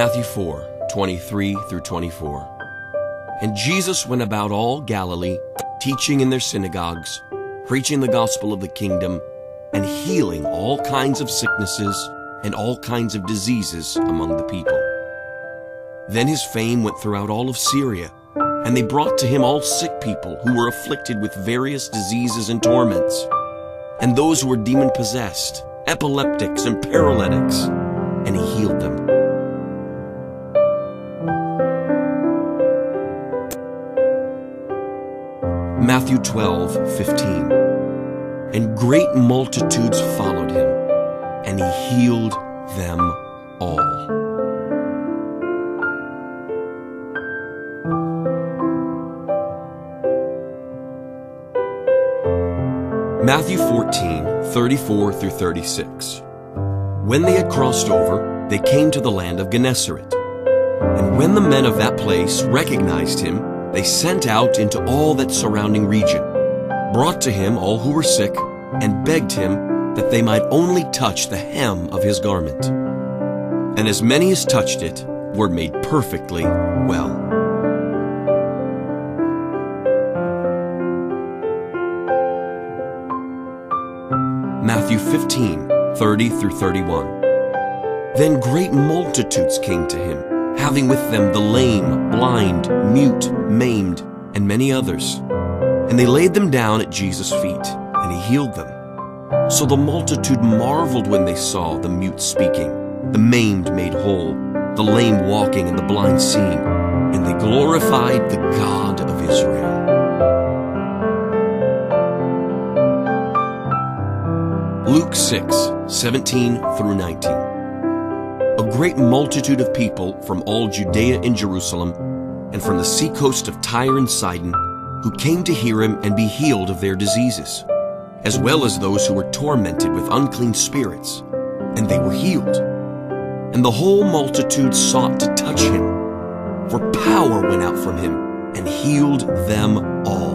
Matthew 4:23-24. And Jesus went about all Galilee, teaching in their synagogues, preaching the gospel of the kingdom, and healing all kinds of sicknesses and all kinds of diseases among the people. Then his fame went throughout all of Syria, and they brought to him all sick people who were afflicted with various diseases and torments, and those who were demon-possessed, epileptics and paralytics, and he healed them. Matthew 12:15. And great multitudes followed him, and he healed them all. Matthew 14:34-36. When they had crossed over, they came to the land of Gennesaret. And when the men of that place recognized him, they sent out into all that surrounding region, brought to him all who were sick, and begged him that they might only touch the hem of his garment. And as many as touched it were made perfectly well. Matthew 15:30-31. Then great multitudes came to him, having with them the lame, blind, mute, maimed, and many others. And they laid them down at Jesus' feet, and he healed them. So the multitude marveled when they saw the mute speaking, the maimed made whole, the lame walking, and the blind seeing. And they glorified the God of Israel. Luke 6:17-19. A great multitude of people from all Judea and Jerusalem, and from the seacoast of Tyre and Sidon, who came to hear him and be healed of their diseases, as well as those who were tormented with unclean spirits, and they were healed. And the whole multitude sought to touch him, for power went out from him and healed them all.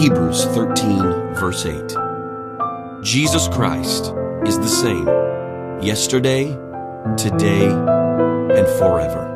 Hebrews 13:8. Jesus Christ is the same yesterday, today, and forever.